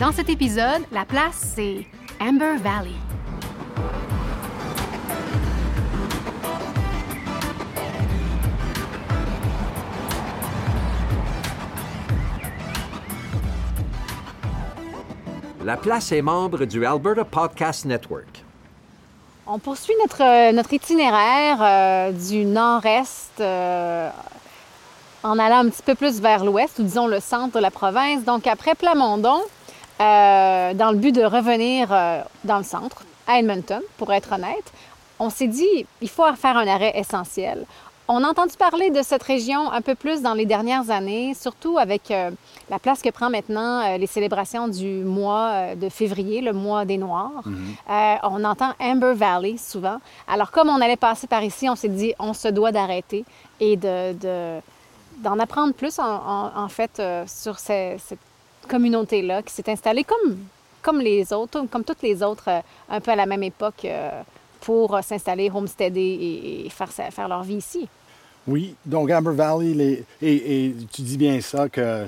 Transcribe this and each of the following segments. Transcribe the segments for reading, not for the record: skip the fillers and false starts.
Dans cet épisode, la place, c'est Amber Valley. La place est membre du Alberta Podcast Network. On poursuit notre itinéraire du nord-est en allant un petit peu plus vers l'ouest, ou disons le centre de la province. Donc après Plamondon, dans le but de revenir dans le centre, à Edmonton, pour être honnête, on s'est dit il faut faire un arrêt essentiel. On a entendu parler de cette région un peu plus dans les dernières années, surtout avec la place que prend maintenant les célébrations du mois de février, le mois des Noirs. Mm-hmm. On entend Amber Valley souvent. Alors, comme on allait passer par ici, on s'est dit on se doit d'arrêter et d'en apprendre plus, en fait, sur cette communauté-là qui s'est installée comme les autres, comme toutes les autres, un peu à la même époque pour s'installer, homesteader et faire leur vie ici. Oui, donc Amber Valley, et tu dis bien ça, que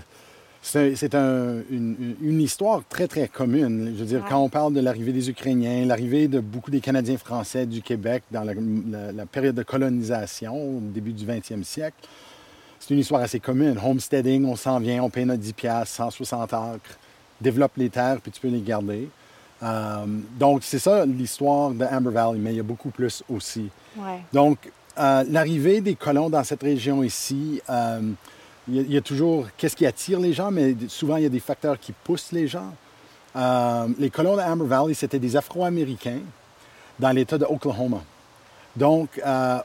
c'est une histoire très, très commune. Je veux dire, Quand on parle de l'arrivée des Ukrainiens, l'arrivée de beaucoup des Canadiens français du Québec dans la période de colonisation, au début du 20e siècle, c'est une histoire assez commune. Homesteading, on s'en vient, on paye notre 10$, 160 acres, développe les terres, puis tu peux les garder. Donc, c'est ça l'histoire de Amber Valley, mais il y a beaucoup plus aussi. Ouais. Donc, l'arrivée des colons dans cette région ici, il y a toujours qu'est-ce qui attire les gens, mais souvent, il y a des facteurs qui poussent les gens. Les colons de Amber Valley, c'était des Afro-Américains dans l'État de Oklahoma. Donc,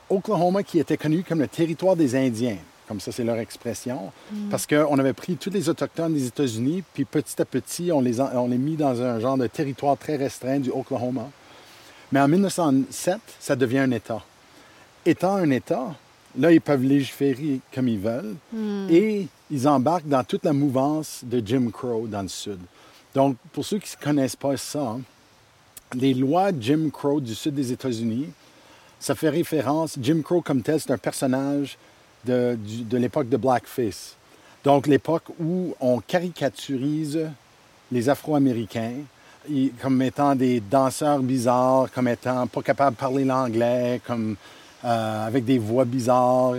Oklahoma qui était connu comme le territoire des Indiens, comme ça, c'est leur expression, parce qu'on avait pris tous les Autochtones des États-Unis, puis petit à petit, on les mis dans un genre de territoire très restreint du Oklahoma. Mais en 1907, ça devient un État. Étant un État, là, ils peuvent légiférer comme ils veulent, et ils embarquent dans toute la mouvance de Jim Crow dans le Sud. Donc, pour ceux qui ne connaissent pas ça, les lois Jim Crow du Sud des États-Unis, ça fait référence, Jim Crow comme tel, c'est un personnage de l'époque de Blackface. Donc, l'époque où on caricaturise les Afro-Américains comme étant des danseurs bizarres, comme étant pas capables de parler l'anglais, comme avec des voix bizarres.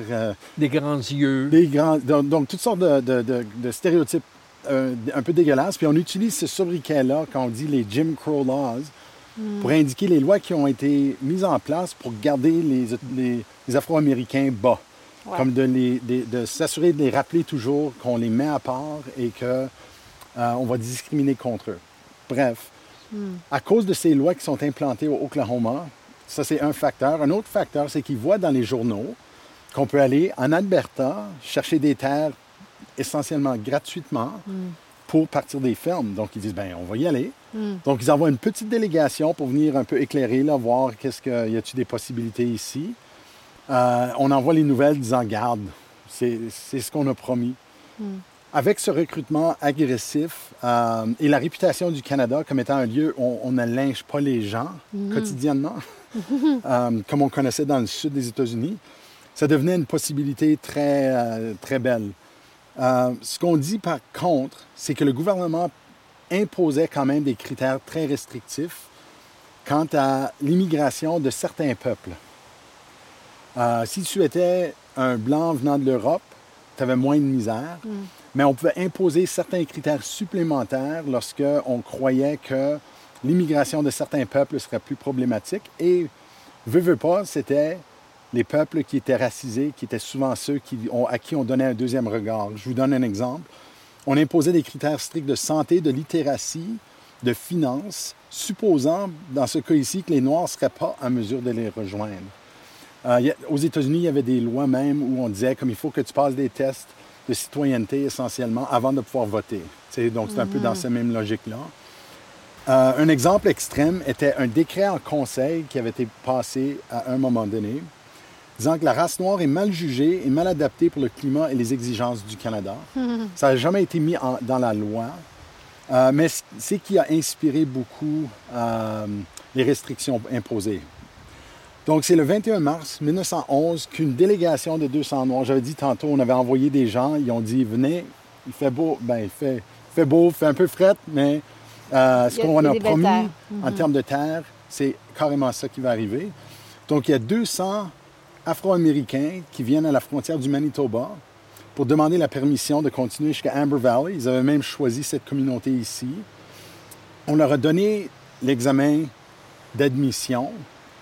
Des grands yeux. Donc, toutes sortes de stéréotypes un peu dégueulasses. Puis on utilise ce sobriquet-là quand on dit les Jim Crow Laws pour indiquer les lois qui ont été mises en place pour garder les Afro-Américains bas. Ouais. Comme de s'assurer de les rappeler toujours qu'on les met à part et qu'on va discriminer contre eux. Bref, à cause de ces lois qui sont implantées au Oklahoma, ça c'est un facteur. Un autre facteur, c'est qu'ils voient dans les journaux qu'on peut aller en Alberta chercher des terres essentiellement gratuitement pour partir des fermes. Donc ils disent, bien, on va y aller. Donc ils envoient une petite délégation pour venir un peu éclairer, là, voir y a-t-il des possibilités ici. On envoie les nouvelles disant « Garde, c'est ce qu'on a promis. » Avec ce recrutement agressif et la réputation du Canada comme étant un lieu où on ne lynche pas les gens quotidiennement, comme on connaissait dans le sud des États-Unis, ça devenait une possibilité très, très belle. Ce qu'on dit par contre, c'est que le gouvernement imposait quand même des critères très restrictifs quant à l'immigration de certains peuples. Si tu étais un blanc venant de l'Europe, tu avais moins de misère, mais on pouvait imposer certains critères supplémentaires lorsqu'on croyait que l'immigration de certains peuples serait plus problématique. Et, veux pas, c'était les peuples qui étaient racisés, qui étaient souvent ceux à qui on donnait un deuxième regard. Je vous donne un exemple. On imposait des critères stricts de santé, de littératie, de finances, supposant, dans ce cas ici, que les Noirs ne seraient pas en mesure de les rejoindre. Aux États-Unis, il y avait des lois même où on disait comme il faut que tu passes des tests de citoyenneté essentiellement avant de pouvoir voter. T'sais, donc, c'est un peu dans cette même logique-là. Un exemple extrême était un décret en conseil qui avait été passé à un moment donné, disant que la race noire est mal jugée et mal adaptée pour le climat et les exigences du Canada. Ça n'a jamais été mis dans la loi, mais c'est qui a inspiré beaucoup les restrictions imposées. Donc, c'est le 21 mars 1911 qu'une délégation de 200 Noirs, j'avais dit tantôt, on avait envoyé des gens, ils ont dit « Venez, il fait beau, il fait beau, il fait un peu frette, mais Ce qu'on a promis en termes de terre, c'est carrément ça qui va arriver. Donc, il y a 200 Afro-Américains qui viennent à la frontière du Manitoba pour demander la permission de continuer jusqu'à Amber Valley. Ils avaient même choisi cette communauté ici. On leur a donné l'examen d'admission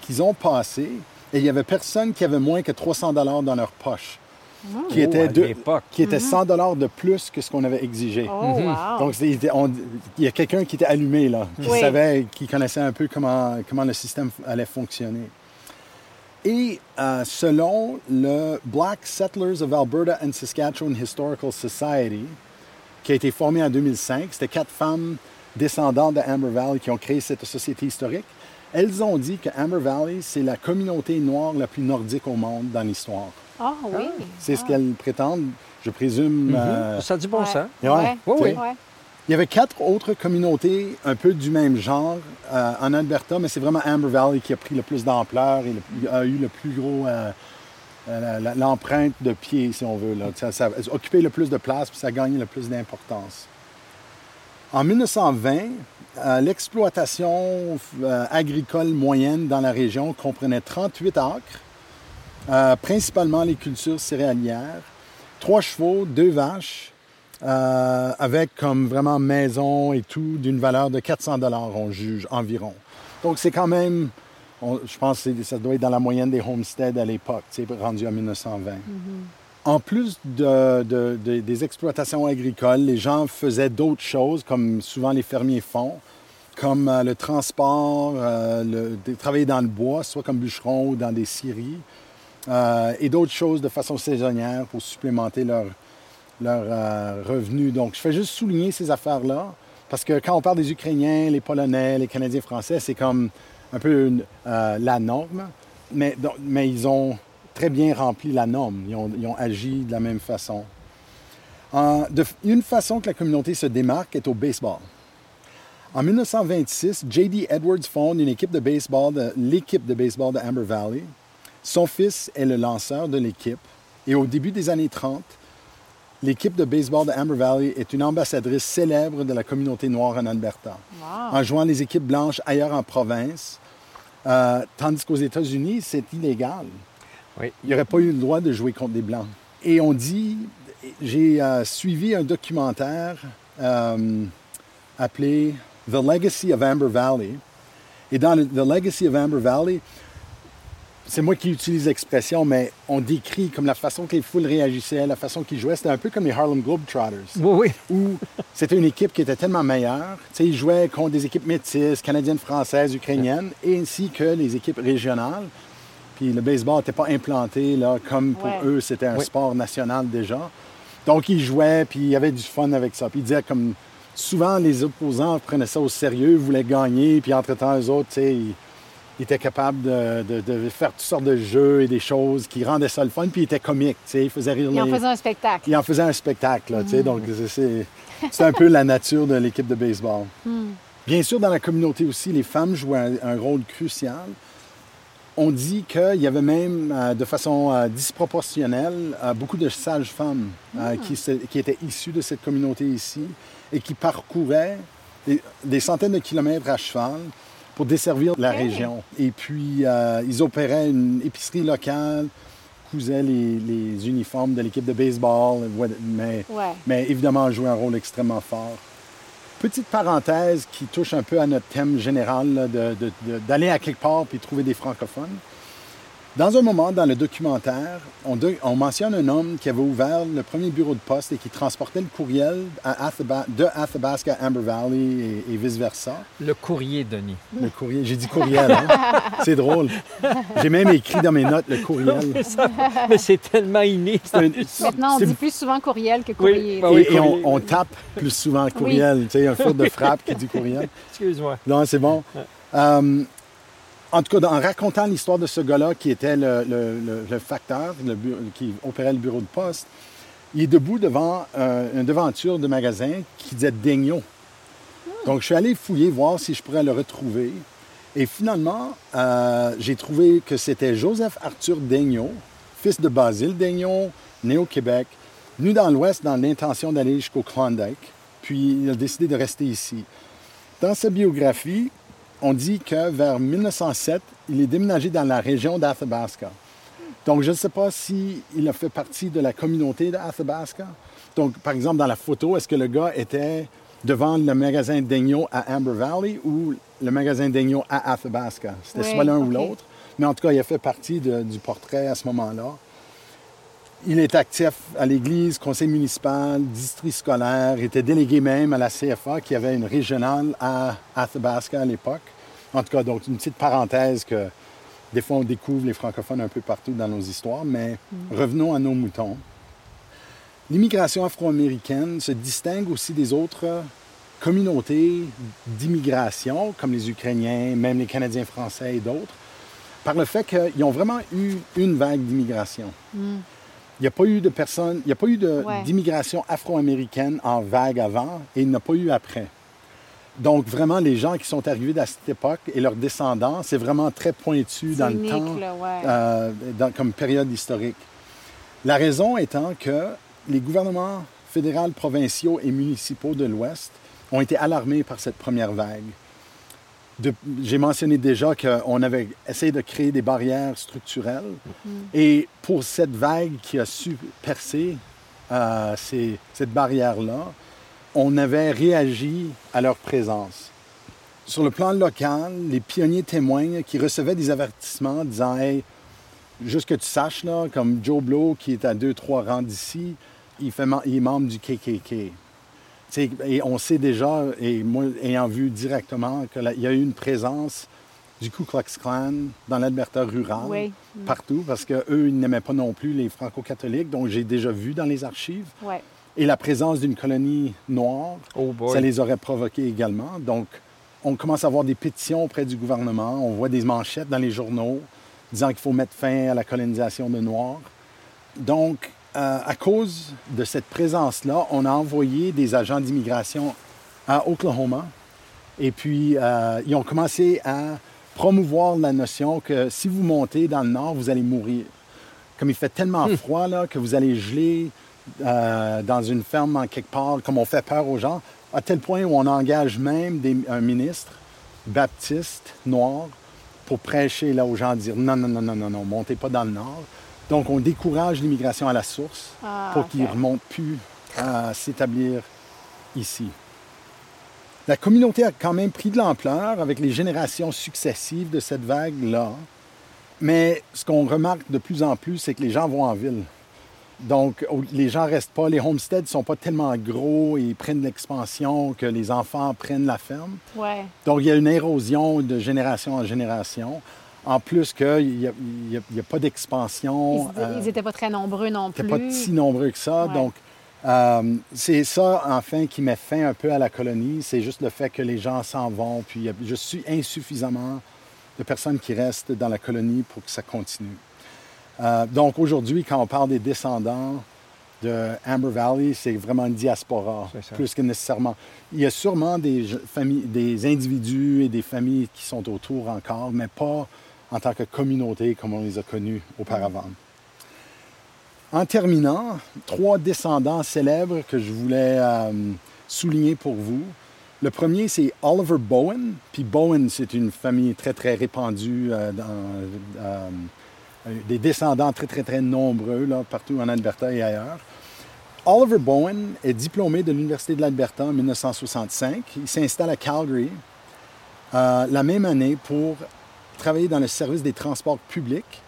qu'ils ont passé et il n'y avait personne qui avait moins que 300 $ dans leur poche. Qui était 100 $ de plus que ce qu'on avait exigé. Oh, wow. Donc, il y a quelqu'un qui était allumé, là, qui savait, qui connaissait un peu comment le système allait fonctionner. Et selon le Black Settlers of Alberta and Saskatchewan Historical Society, qui a été formé en 2005, c'était 4 femmes descendantes de Amber Valley qui ont créé cette société historique. Elles ont dit que Amber Valley, c'est la communauté noire la plus nordique au monde dans l'histoire. Ah oui. C'est ce qu'elles prétendent, je présume. Ça a du bon sens. Oui. Il y avait 4 autres communautés un peu du même genre en Alberta, mais c'est vraiment Amber Valley qui a pris le plus d'ampleur et a eu le plus gros l'empreinte de pied, si on veut. Là. Ça a occupé le plus de place puis ça a gagné le plus d'importance. En 1920, l'exploitation agricole moyenne dans la région comprenait 38 acres, principalement les cultures céréalières, 3 chevaux, 2 vaches, avec comme vraiment maison et tout, d'une valeur de 400 $ on juge, environ. Donc c'est quand même, je pense que ça doit être dans la moyenne des homesteads à l'époque, rendu en 1920. Mm-hmm. En plus des exploitations agricoles, les gens faisaient d'autres choses, comme souvent les fermiers font, comme le transport, travailler dans le bois, soit comme bûcheron ou dans des scieries, et d'autres choses de façon saisonnière pour supplémenter leurs revenus. Donc, je fais juste souligner ces affaires-là, parce que quand on parle des Ukrainiens, les Polonais, les Canadiens français, c'est comme un peu la norme, mais ils ont très bien rempli la norme. Ils ont agi de la même façon. Une façon que la communauté se démarque est au baseball. En 1926, J.D. Edwards fonde une équipe de baseball, l'équipe de baseball de Amber Valley. Son fils est le lanceur de l'équipe. Et au début des années 30, l'équipe de baseball de Amber Valley est une ambassadrice célèbre de la communauté noire en Alberta. Wow. En jouant les équipes blanches ailleurs en province, tandis qu'aux États-Unis, c'est illégal. Oui. Il n'y aurait pas eu le droit de jouer contre des Blancs. Et on dit... J'ai suivi un documentaire appelé « The Legacy of Amber Valley ». Et dans « The Legacy of Amber Valley », c'est moi qui utilise l'expression, mais on décrit comme la façon que les foules réagissaient, la façon qu'ils jouaient. C'était un peu comme les Harlem Globetrotters. Oui, oui. Où c'était une équipe qui était tellement meilleure. Tu sais, ils jouaient contre des équipes métisses, canadiennes, françaises, ukrainiennes, ainsi que les équipes régionales. Puis le baseball n'était pas implanté, là, comme pour eux, c'était un sport national déjà. Donc, ils jouaient, puis il y avait du fun avec ça. Puis ils disaient comme... Souvent, les opposants prenaient ça au sérieux, voulaient gagner, puis entre-temps, eux autres, tu sais, ils étaient capables de faire toutes sortes de jeux et des choses qui rendaient ça le fun, puis ils étaient comiques, tu sais, ils faisaient rire... Ils en faisaient un spectacle. Ils en faisaient un spectacle, là, tu sais, donc c'est un peu la nature de l'équipe de baseball. Bien sûr, dans la communauté aussi, les femmes jouaient un rôle crucial. On dit qu'il y avait même, de façon disproportionnelle, beaucoup de sages-femmes qui étaient issues de cette communauté ici et qui parcouraient des centaines de kilomètres à cheval pour desservir la région. Et puis, ils opéraient une épicerie locale, cousaient les uniformes de l'équipe de baseball, mais évidemment jouaient un rôle extrêmement fort. Petite parenthèse qui touche un peu à notre thème général là, d'aller à quelque part puis trouver des francophones. Dans un moment, dans le documentaire, on mentionne un homme qui avait ouvert le premier bureau de poste et qui transportait le courriel de Athabasca à Amber Valley et vice-versa. Le courrier, Denis. Le courrier. J'ai dit courriel, hein? C'est drôle. J'ai même écrit dans mes notes le courriel. Non, mais c'est tellement inné. Maintenant, on dit plus souvent courriel que courrier. Et on tape plus souvent courriel. Tu sais, un faute de frappe qui dit courriel. Excuse-moi. Non, c'est bon. En tout cas, en racontant l'histoire de ce gars-là qui était le facteur, qui opérait le bureau de poste, il est debout devant une devanture de magasin qui disait Daigneau. Donc, je suis allé fouiller, voir si je pourrais le retrouver. Et finalement, j'ai trouvé que c'était Joseph Arthur Daigneau, fils de Basile Daigneau, né au Québec, venu dans l'Ouest dans l'intention d'aller jusqu'au Klondike. Puis, il a décidé de rester ici. Dans sa biographie, on dit que vers 1907, il est déménagé dans la région d'Athabasca. Donc, je ne sais pas s'il a fait partie de la communauté d'Athabasca. Donc, par exemple, dans la photo, est-ce que le gars était devant le magasin d'Egno à Amber Valley ou le magasin d'Egno à Athabasca? C'était soit l'un ou l'autre. Mais en tout cas, il a fait partie du portrait à ce moment-là. Il est actif à l'église, conseil municipal, district scolaire, était délégué même à la CFA, qui avait une régionale à Athabasca à l'époque. En tout cas, donc une petite parenthèse que des fois on découvre les francophones un peu partout dans nos histoires, mais revenons à nos moutons. L'immigration afro-américaine se distingue aussi des autres communautés d'immigration, comme les Ukrainiens, même les Canadiens français et d'autres, par le fait qu'ils ont vraiment eu une vague d'immigration. Il n'y a pas eu de personne, il n'y a pas eu d'immigration afro-américaine en vague avant et il n'y en a pas eu après. Donc, vraiment, les gens qui sont arrivés à cette époque et leurs descendants, c'est vraiment très pointu dans le temps, comme période historique. La raison étant que les gouvernements fédéraux, provinciaux et municipaux de l'Ouest ont été alarmés par cette première vague. J'ai mentionné déjà qu'on avait essayé de créer des barrières structurelles. Et pour cette vague qui a su percer cette barrière-là, on avait réagi à leur présence. Sur le plan local, les pionniers témoignent qui recevaient des avertissements disant « Hey, juste que tu saches, là, comme Joe Blow qui est à 2-3 rangs d'ici, il est membre du KKK. » T'sais, et on sait déjà, et moi ayant vu directement, qu'il y a eu une présence du Ku Klux Klan dans l'Alberta rural, partout, parce qu'eux, ils n'aimaient pas non plus les franco-catholiques, donc j'ai déjà vu dans les archives. Et la présence d'une colonie noire, ça les aurait provoqués également. Donc, on commence à avoir des pétitions auprès du gouvernement, on voit des manchettes dans les journaux disant qu'il faut mettre fin à la colonisation de Noirs. Donc, à cause de cette présence-là, on a envoyé des agents d'immigration à Oklahoma. Et puis, ils ont commencé à promouvoir la notion que si vous montez dans le nord, vous allez mourir. Comme il fait tellement froid là, que vous allez geler dans une ferme en quelque part, comme on fait peur aux gens, à tel point où on engage même un ministre baptiste noir pour prêcher là, aux gens, dire non, montez pas dans le nord. Donc, on décourage l'immigration à la source pour qu'ils ne remontent plus à s'établir ici. La communauté a quand même pris de l'ampleur avec les générations successives de cette vague-là. Mais ce qu'on remarque de plus en plus, c'est que les gens vont en ville. Donc, les gens ne restent pas. Les homesteads ne sont pas tellement gros et ils prennent l'expansion que les enfants prennent la ferme. Donc, il y a une érosion de génération en génération. En plus qu'il n'y a pas d'expansion. Ils n'étaient pas très nombreux non plus. Ils n'étaient pas si nombreux que ça. Donc, c'est ça, enfin, qui met fin un peu à la colonie. C'est juste le fait que les gens s'en vont. Puis, je suis insuffisamment de personnes qui restent dans la colonie pour que ça continue. Donc, aujourd'hui, quand on parle des descendants de Amber Valley, c'est vraiment une diaspora, plus que nécessairement. Il y a sûrement des individus et des familles qui sont autour encore, mais pas en tant que communauté comme on les a connus auparavant. En terminant, 3 descendants célèbres que je voulais souligner pour vous. Le premier, c'est Oliver Bowen. Puis Bowen, c'est une famille très, très répandue, des descendants très, très, très nombreux là, partout en Alberta et ailleurs. Oliver Bowen est diplômé de l'Université de l'Alberta en 1965. Il s'installe à Calgary la même année pour travailler dans le service des transports publics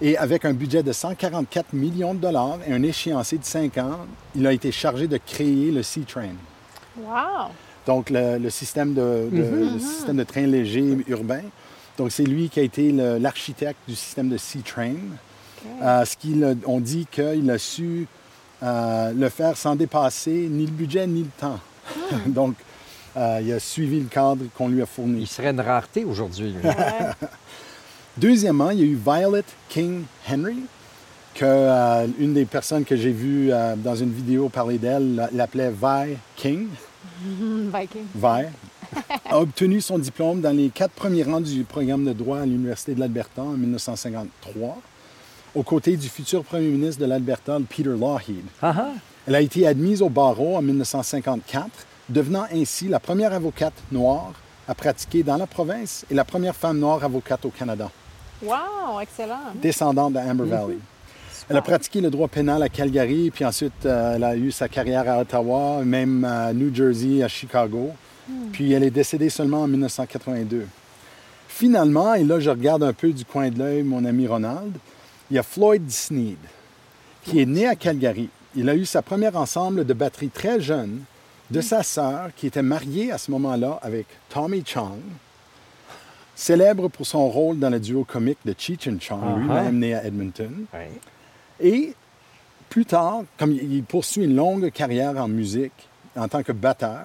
et avec un budget de 144 millions de dollars et un échéancier de 5 ans, il a été chargé de créer le C-Train. Wow! Donc, le système le système de train léger urbain. Donc, c'est lui qui a été l'architecte du système de C-Train. On dit qu'il a su le faire sans dépasser ni le budget ni le temps. Donc, il a suivi le cadre qu'on lui a fourni. Il serait une rareté aujourd'hui. Deuxièmement, il y a eu Violet King Henry, que une des personnes que j'ai vues dans une vidéo parler d'elle l'appelait Vi King. A obtenu son diplôme dans les 4 premiers rangs du programme de droit à l'Université de l'Alberta en 1953, aux côtés du futur premier ministre de l'Alberta, Peter Lougheed. Elle a été admise au barreau en 1954, devenant ainsi la première avocate noire à pratiquer dans la province et la première femme noire avocate au Canada. Wow! Excellent! Descendante de Amber Valley. Elle a pratiqué le droit pénal à Calgary, puis ensuite, elle a eu sa carrière à Ottawa, même à New Jersey, à Chicago. Puis elle est décédée seulement en 1982. Finalement, et là, je regarde un peu du coin de l'œil mon ami Ronald, il y a Floyd Sneed, qui est né à Calgary. Il a eu sa première ensemble de batterie très jeune de sa sœur, qui était mariée à ce moment-là avec Tommy Chong, célèbre pour son rôle dans le duo comique de Cheech and Chong, lui-même né à Edmonton. Et plus tard, comme il poursuit une longue carrière en musique en tant que batteur,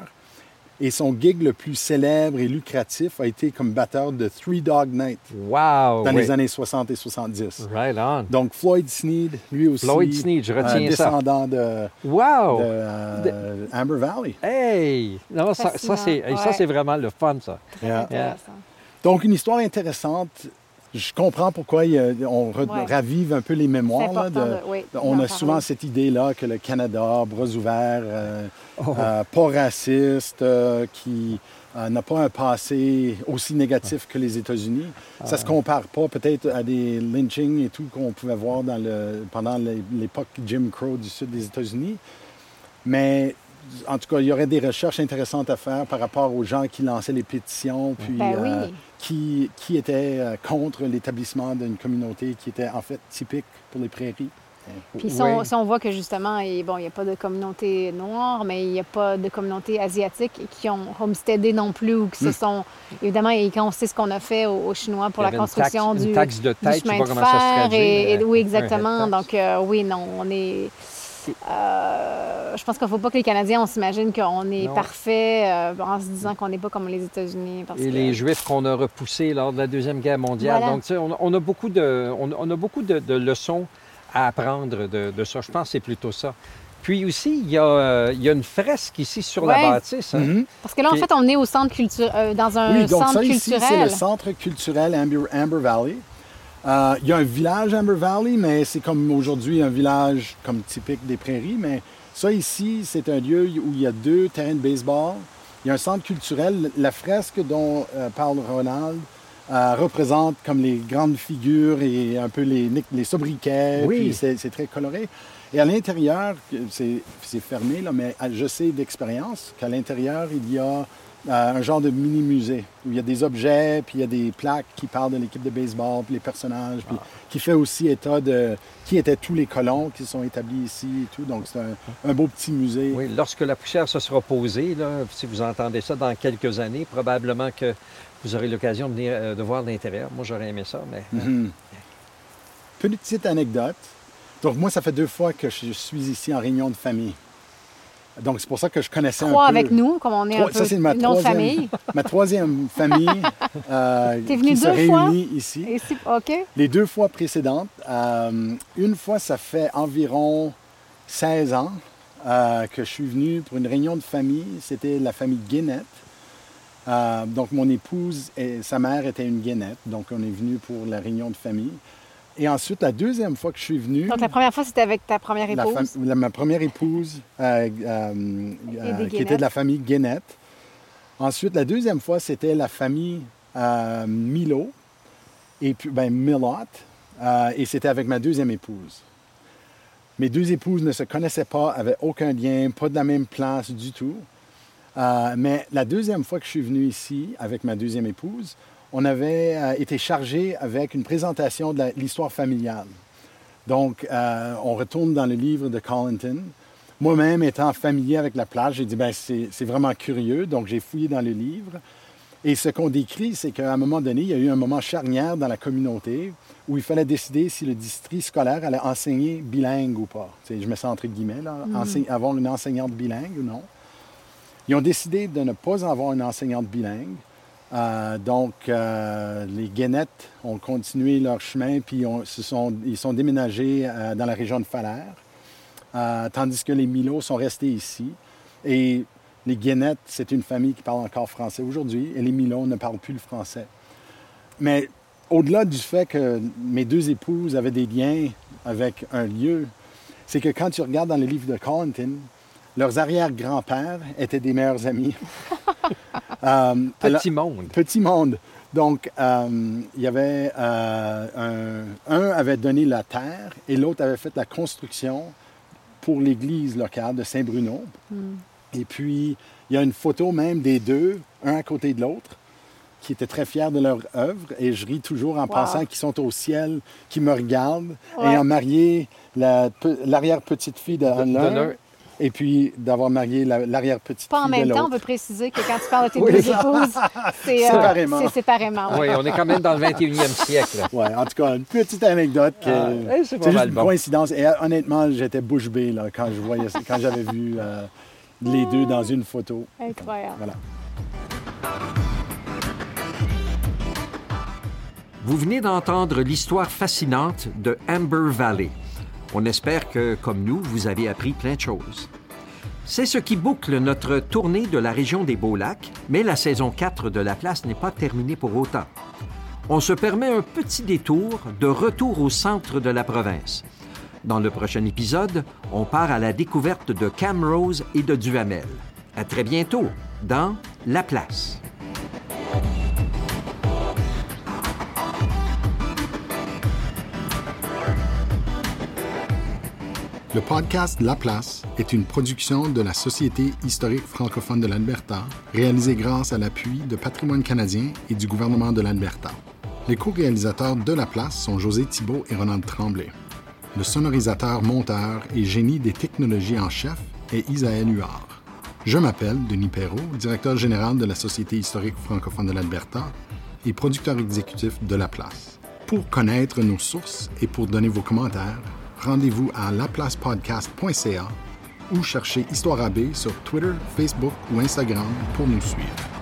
et son gig le plus célèbre et lucratif a été comme batteur de Three Dog Night dans les années 60 et 70. Right on. Donc Floyd Sneed, lui aussi, je retiens descendant de Amber Valley. Hey! Non, ça, c'est vraiment le fun, ça. Donc, une histoire intéressante. Je comprends pourquoi on ravive un peu les mémoires. Là, on a souvent cette idée-là que le Canada, bras ouverts, pas raciste, qui n'a pas un passé aussi négatif que les États-Unis. Ça ne se compare pas peut-être à des lynchings et tout qu'on pouvait voir dans pendant l'époque Jim Crow du sud des États-Unis. Mais en tout cas, il y aurait des recherches intéressantes à faire par rapport aux gens qui lançaient les pétitions, puis qui étaient contre l'établissement d'une communauté qui était en fait typique pour les prairies. Puis si on voit que justement, il n'y a pas de communauté noire, mais il n'y a pas de communauté asiatique qui ont homesteadé non plus, ou qui se sont... Évidemment, quand on sait ce qu'on a fait aux Chinois pour la construction du chemin de fer. Oui, exactement. Donc on est... je pense qu'il ne faut pas que les Canadiens, on s'imagine qu'on est parfait en se disant qu'on n'est pas comme les États-Unis. Et les Juifs qu'on a repoussés lors de la Deuxième Guerre mondiale. Voilà. Donc, tu sais, on a beaucoup de leçons à apprendre de ça. Je pense que c'est plutôt ça. Puis aussi, il y a une fresque ici sur la bâtisse. Hein? Parce que là, en fait, on est au centre culturel, dans un centre culturel. Ici, c'est le centre culturel Amber Valley. Il y a un village Amber Valley, mais c'est comme aujourd'hui un village comme typique des prairies. Mais ça ici, c'est un lieu où il y a 2 terrains de baseball. Il y a un centre culturel. La fresque dont parle Ronald représente comme les grandes figures et un peu les sobriquets. Oui. Puis c'est très coloré. Et à l'intérieur, c'est fermé, là, mais je sais d'expérience qu'à l'intérieur, il y a un genre de mini-musée où il y a des objets, puis il y a des plaques qui parlent de l'équipe de baseball, puis les personnages, puis qui fait aussi état de qui étaient tous les colons qui sont établis ici et tout. Donc, c'est un beau petit musée. Oui, lorsque la poussière se sera posée, là, si vous entendez ça dans quelques années, probablement que vous aurez l'occasion de venir de voir l'intérieur. Moi, j'aurais aimé ça, mais... Petite anecdote. Donc, moi, ça fait 2 fois que je suis ici en réunion de famille. Donc, c'est pour ça que je connaissais un peu... avec nous, comme on est un peu une autre famille. Ma troisième famille qui se réunit ici. OK. Les 2 fois précédentes. Une fois, ça fait environ 16 ans que je suis venu pour une réunion de famille. C'était la famille Guinette. Donc, mon épouse et sa mère étaient une Guinette. Donc, on est venu pour la réunion de famille. Et ensuite, la deuxième fois que je suis venu... Donc, la première fois, c'était avec ta première épouse? Ma première épouse, qui était de la famille Guinette. Ensuite, la deuxième fois, c'était la famille Milo, et puis, Millot, et c'était avec ma deuxième épouse. Mes 2 épouses ne se connaissaient pas, avaient aucun lien, pas de la même place du tout. Mais la deuxième fois que je suis venu ici, avec ma deuxième épouse... On avait été chargé avec une présentation de l'histoire familiale. Donc, on retourne dans le livre de Collington. Moi-même, étant familier avec la place, j'ai dit, c'est vraiment curieux. Donc, j'ai fouillé dans le livre. Et ce qu'on décrit, c'est qu'à un moment donné, il y a eu un moment charnière dans la communauté où il fallait décider si le district scolaire allait enseigner bilingue ou pas. T'sais, je mets ça entre guillemets, là, avoir une enseignante bilingue ou non. Ils ont décidé de ne pas avoir une enseignante bilingue. Donc, les Guénettes ont continué leur chemin, puis ils sont déménagés dans la région de Falaire, tandis que les Milos sont restés ici. Et les Guénettes, c'est une famille qui parle encore français aujourd'hui, et les Milos ne parlent plus le français. Mais au-delà du fait que mes 2 épouses avaient des liens avec un lieu, c'est que quand tu regardes dans le livre de Collington, Leurs arrière-grands-pères étaient des meilleurs amis. Petit monde. Petit monde. Donc, il y avait... un avait donné la terre et l'autre avait fait la construction pour l'église locale de Saint-Bruno. Mm. Et puis, il y a une photo même des deux, un à côté de l'autre, qui étaient très fiers de leur œuvre. Et je ris toujours en pensant qu'ils sont au ciel, qu'ils me regardent, ayant marié l'arrière-petite-fille de l'un. Et puis, d'avoir marié l'arrière-petite-fille de l'autre. Pas en même temps, on peut préciser que quand tu parles de tes deux épouses, c'est séparément. Oui, on est quand même dans le 21e siècle. Oui, en tout cas, une petite anecdote. C'est pas juste une coïncidence. Et honnêtement, j'étais bouche bée là, quand j'avais vu les deux dans une photo. Incroyable. Voilà. Vous venez d'entendre l'histoire fascinante de Amber Valley. On espère que, comme nous, vous avez appris plein de choses. C'est ce qui boucle notre tournée de la région des Beaux-Lacs, mais la saison 4 de La Place n'est pas terminée pour autant. On se permet un petit détour de retour au centre de la province. Dans le prochain épisode, on part à la découverte de Camrose et de Duhamel. À très bientôt dans La Place. Le podcast La Place est une production de la Société historique francophone de l'Alberta, réalisée grâce à l'appui de Patrimoine canadien et du gouvernement de l'Alberta. Les co-réalisateurs de La Place sont José Thibault et Ronald Tremblay. Le sonorisateur, monteur et génie des technologies en chef est Isaël Huard. Je m'appelle Denis Perreault, directeur général de la Société historique francophone de l'Alberta et producteur exécutif de La Place. Pour connaître nos sources et pour donner vos commentaires, rendez-vous à laplacepodcast.ca ou cherchez Histoire AB sur Twitter, Facebook ou Instagram pour nous suivre.